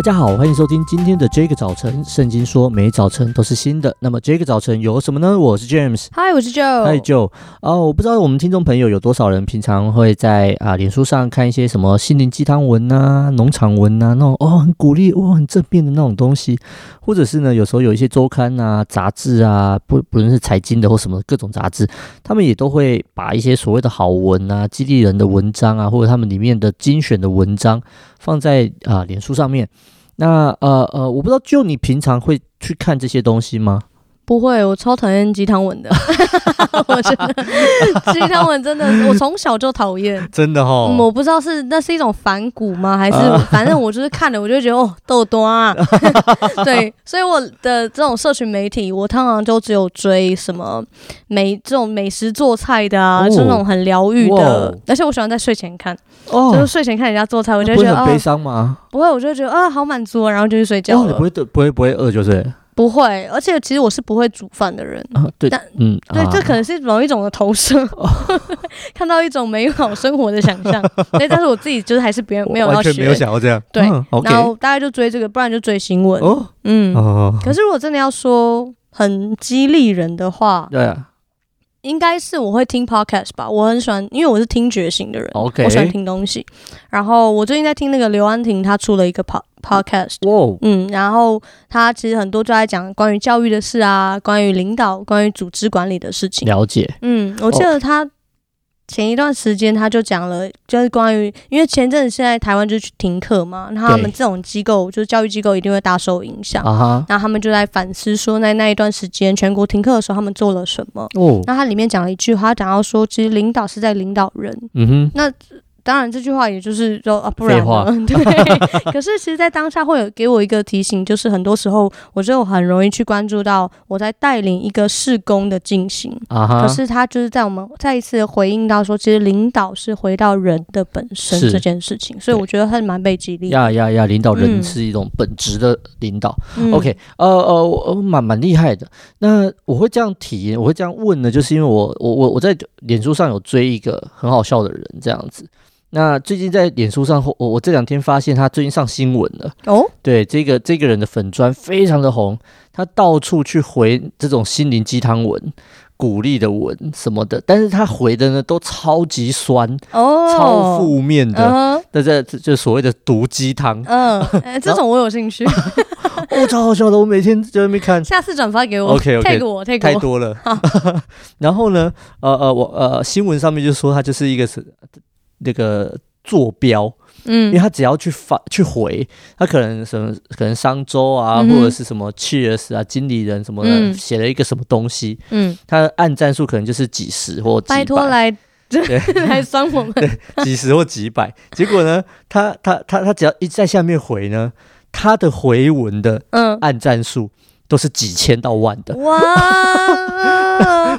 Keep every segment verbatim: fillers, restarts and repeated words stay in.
大家好，欢迎收听今天的 Jag 早晨。圣经说每早晨都是新的，那么 Jag 早晨有什么呢？我是 James。 嗨，我是 Joe。 嗨 Joe、哦、我不知道我们听众朋友有多少人平常会在、啊、脸书上看一些什么心灵鸡汤文啊、农场文啊，那种、哦、很鼓励、哦、很正面的那种东西，或者是呢有时候有一些周刊啊、杂志啊，不不论是财经的或什么各种杂志，他们也都会把一些所谓的好文啊、激励人的文章啊，或者他们里面的精选的文章放在、啊、脸书上面。那呃呃，我不知道，就你平常会去看这些东西吗？不会，我超讨厌鸡汤文的。我真的鸡汤文真的，我从小就讨厌。真的哦、嗯、我不知道是那是一种反骨吗？还是、呃、反正我就是看了，我就觉得哦，豆多啊。对，所以我的这种社群媒体，我通常就只有追什么美这种美食做菜的啊，就、哦、那种很疗愈的。而且我喜欢在睡前看，哦、就是睡前看人家做菜，我就觉得不会很悲伤吗？哦、不会，我就觉得啊，好满足、啊，然后就去睡觉了。哦、你不会不会不会饿就是。不会，而且其实我是不会煮饭的人、啊、对，但嗯，对、啊，这可能是某一种的投射，哦、看到一种美好生活的想象。对，但是我自己就是还是别人没有要学，完全没有想要这样。对、嗯 okay ，然后大概就追这个，不然就追新闻。哦，嗯哦，可是如果真的要说很激励人的话，对、啊。应该是我会听 podcast 吧，我很喜欢，因为我是听觉型的人， okay. 我喜欢听东西。然后我最近在听那个刘安婷，她出了一个 pod podcast， wow. 嗯，然后她其实很多就在讲关于教育的事啊，关于领导、关于组织管理的事情。了解，嗯，我记得她前一段时间她就讲了，就是关于因为前阵子现在台湾就去停课嘛，然后他们这种机构就是教育机构一定会大受影响，啊、然后他们就在反思说在那一段时间全国停课的时候他们做了什么。哦，那他里面讲了一句话，讲到说其实领导是在领导人。嗯哼，那当然这句话也就是说啊，不然呢？对。可是其实在当下会有给我一个提醒，就是很多时候我就很容易去关注到我在带领一个事工的进行、uh-huh. 可是他就是在我们再一次回应到说其实领导是回到人的本身这件事情，所以我觉得他蛮被激励的。呀呀呀，领导人是一种本质的领导、嗯、OK 呃呃蛮蛮厉害的。那我会这样体验，我会这样问呢，就是因为我我我我在脸书上有追一个很好笑的人这样子。那最近在脸书上，我我这两天发现他最近上新闻了。哦，对，这个这个人的粉专非常的红，他到处去回这种心灵鸡汤文、鼓励的文什么的，但是他回的呢都超级酸，哦，超负面的，嗯、那这就所谓的毒鸡汤。嗯，欸、这种我有兴趣。哦，超好笑的，我每天就在那边看。下次转发给我 ，OK OK， 我 take 我太多了。然后呢，呃呃，我呃新闻上面就说他就是一个是。那个坐标，嗯，因为他只要去发去回，他可能什么可能商周啊、嗯，或者是什么 Cheers 啊，经理人什么的写、嗯、了一个什么东西，嗯，他的按赞数可能就是几十或几百，拜托来来酸我们，对，几十或几百。结果呢，他他他他只要一在下面回呢，他的回文的按赞数都是几千到万的，哇。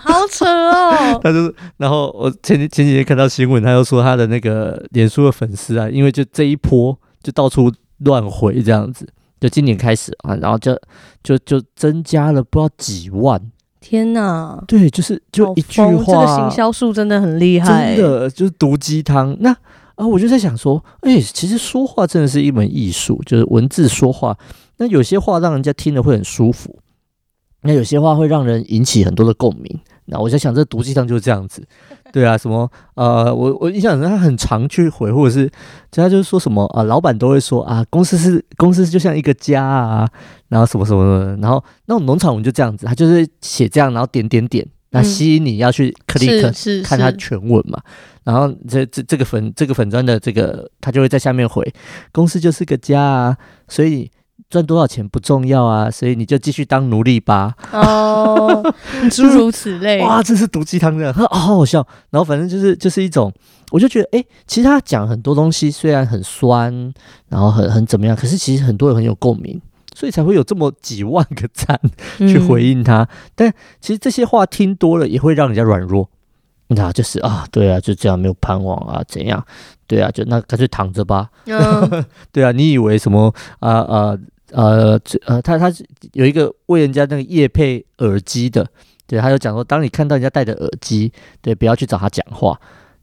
好扯哦！他就是，然后我前前几天看到新闻，他就说他的那个脸书的粉丝啊，因为就这一波就到处乱回这样子，就今年开始啊，然后就就就增加了不知道几万。天哪！对，就是就一句话，这个行销术真的很厉害，真的就是毒鸡汤。那啊，我就在想说，哎、欸，其实说话真的是一门艺术，就是文字说话。那有些话让人家听了会很舒服。那有些话会让人引起很多的共鸣，那我在想这毒鸡汤就是这样子，对啊，什么呃，我我印象中他很常去回，或者是他就是说什么啊、呃，老板都会说啊，公司是公司就像一个家啊，然后什么什么什么，然后那种农场文就这样子，他就是写这样，然后点点点，那吸引你要去 click 看他全文嘛，然后这这这个粉这个粉专的这个他就会在下面回，公司就是个家啊，所以。赚多少钱不重要啊，所以你就继续当奴隶吧。哦，诸如此类。哇，这是毒鸡汤的，好好笑。然后反正就是就是一种，我就觉得，哎、欸，其实他讲很多东西虽然很酸，然后很很怎么样，可是其实很多人很有共鸣，所以才会有这么几万个赞去回应他、嗯。但其实这些话听多了也会让人家软弱。那、啊、就是啊，对啊，就这样没有盼望啊，怎样？对啊，就那干脆躺着吧。嗯、对啊，你以为什么啊啊？呃呃呃，他他有一个为人家那个业配耳机的，对，他就讲说，当你看到人家戴着耳机，对，不要去找他讲话。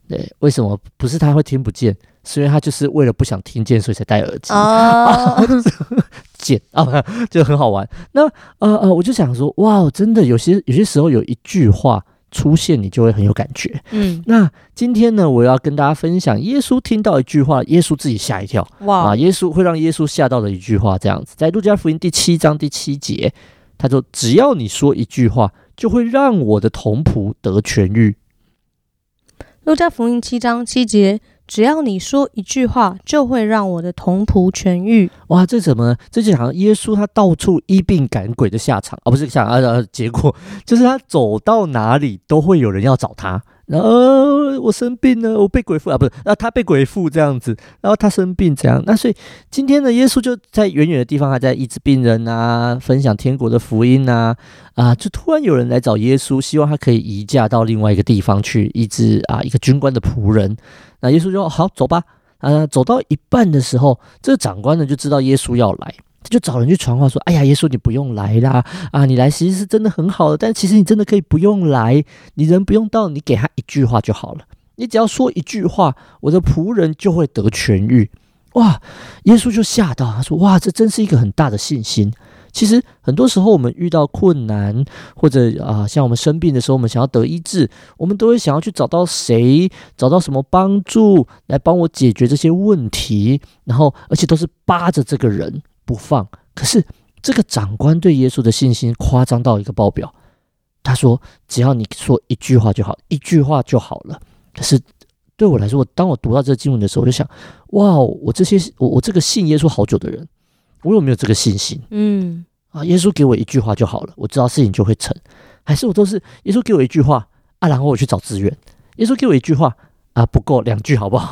对，为什么不是他会听不见？是因为他就是为了不想听见，所以才戴耳机。哦，贱啊，就很好玩。那呃呃，我就想说，哇，真的有些有些时候有一句话出现，你就会很有感觉。嗯，那今天呢，我要跟大家分享耶稣听到一句话，耶稣自己吓一跳。哇，啊，耶稣会让耶稣吓到的一句话，这样子，在路加福音第七章第七节，他说：“只要你说一句话，就会让我的童仆得痊愈。”路加福音七章七节，只要你说一句话，就会让我的童仆痊愈。哇，这什么呢？这就像耶稣他到处医病赶鬼的下场啊，不是下场啊，结果就是他走到哪里都会有人要找他。然后、呃、我生病了，我被鬼附啊，不是，那、啊、他被鬼附这样子，然后他生病这样。那所以今天呢，耶稣就在远远的地方还在医治病人啊，分享天国的福音啊，啊，就突然有人来找耶稣，希望他可以移驾到另外一个地方去医治啊一个军官的仆人。那耶稣就好走吧，啊，走到一半的时候，这个长官呢就知道耶稣要来。就找人去传话说，哎呀，耶稣你不用来啦，啊，你来其实是真的很好的，但其实你真的可以不用来，你人不用到，你给他一句话就好了，你只要说一句话，我的仆人就会得痊愈。哇，耶稣就吓到，他说，哇，这真是一个很大的信心。其实很多时候我们遇到困难，或者啊、呃，像我们生病的时候，我们想要得医治，我们都会想要去找到谁，找到什么帮助来帮我解决这些问题，然后而且都是扒着这个人不放。可是这个长官对耶稣的信心夸张到一个爆表，他说只要你说一句话就好，一句话就好了。可是对我来说，我当我读到这个经文的时候，我就想，哇，我这些 我, 我这个信耶稣好久的人，我有没有这个信心？嗯啊，耶稣给我一句话就好了，我知道事情就会成。还是我都是耶稣给我一句话啊，然后我去找资源，耶稣给我一句话啊，不够，两句好不好？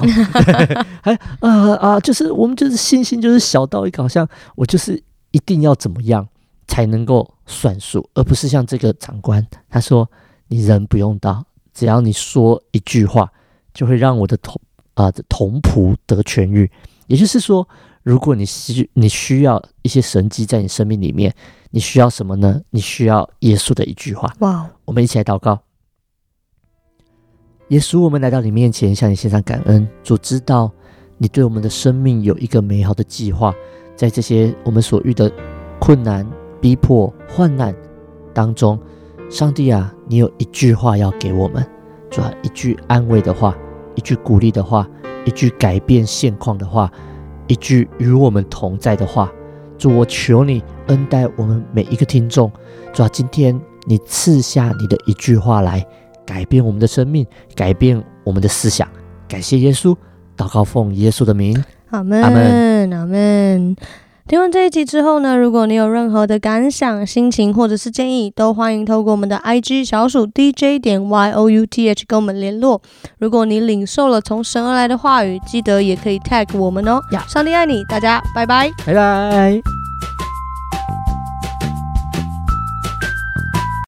还啊啊，就是我们就是信心就是小到一个好像我就是一定要怎么样才能够算数，而不是像这个长官他说，你人不用到，只要你说一句话，就会让我的童啊、呃、童仆得痊愈。也就是说，如果你需你需要一些神迹在你生命里面，你需要什么呢？你需要耶稣的一句话。哇、wow ，我们一起来祷告。耶稣，我们来到你面前，向你献上感恩。主，知道你对我们的生命有一个美好的计划，在这些我们所遇的困难、逼迫、患难当中，上帝啊，你有一句话要给我们，主啊，一句安慰的话，一句鼓励的话，一句改变现况的话，一句与我们同在的话。主，我求你恩待我们每一个听众，主啊，今天你赐下你的一句话来改变我们的生命，改变我们的思想。感谢耶稣，祷告奉耶稣的名，阿们，阿们，阿们。听完这一集之后呢，如果你有任何的感想、心情或者是建议，都欢迎透过我们的 I G 小鼠 D J 点 Y O U T H 跟我们联络。如果你领受了从神而来的话语，记得也可以 tag 我们哦。Yeah. 上帝爱你，大家拜拜，拜拜。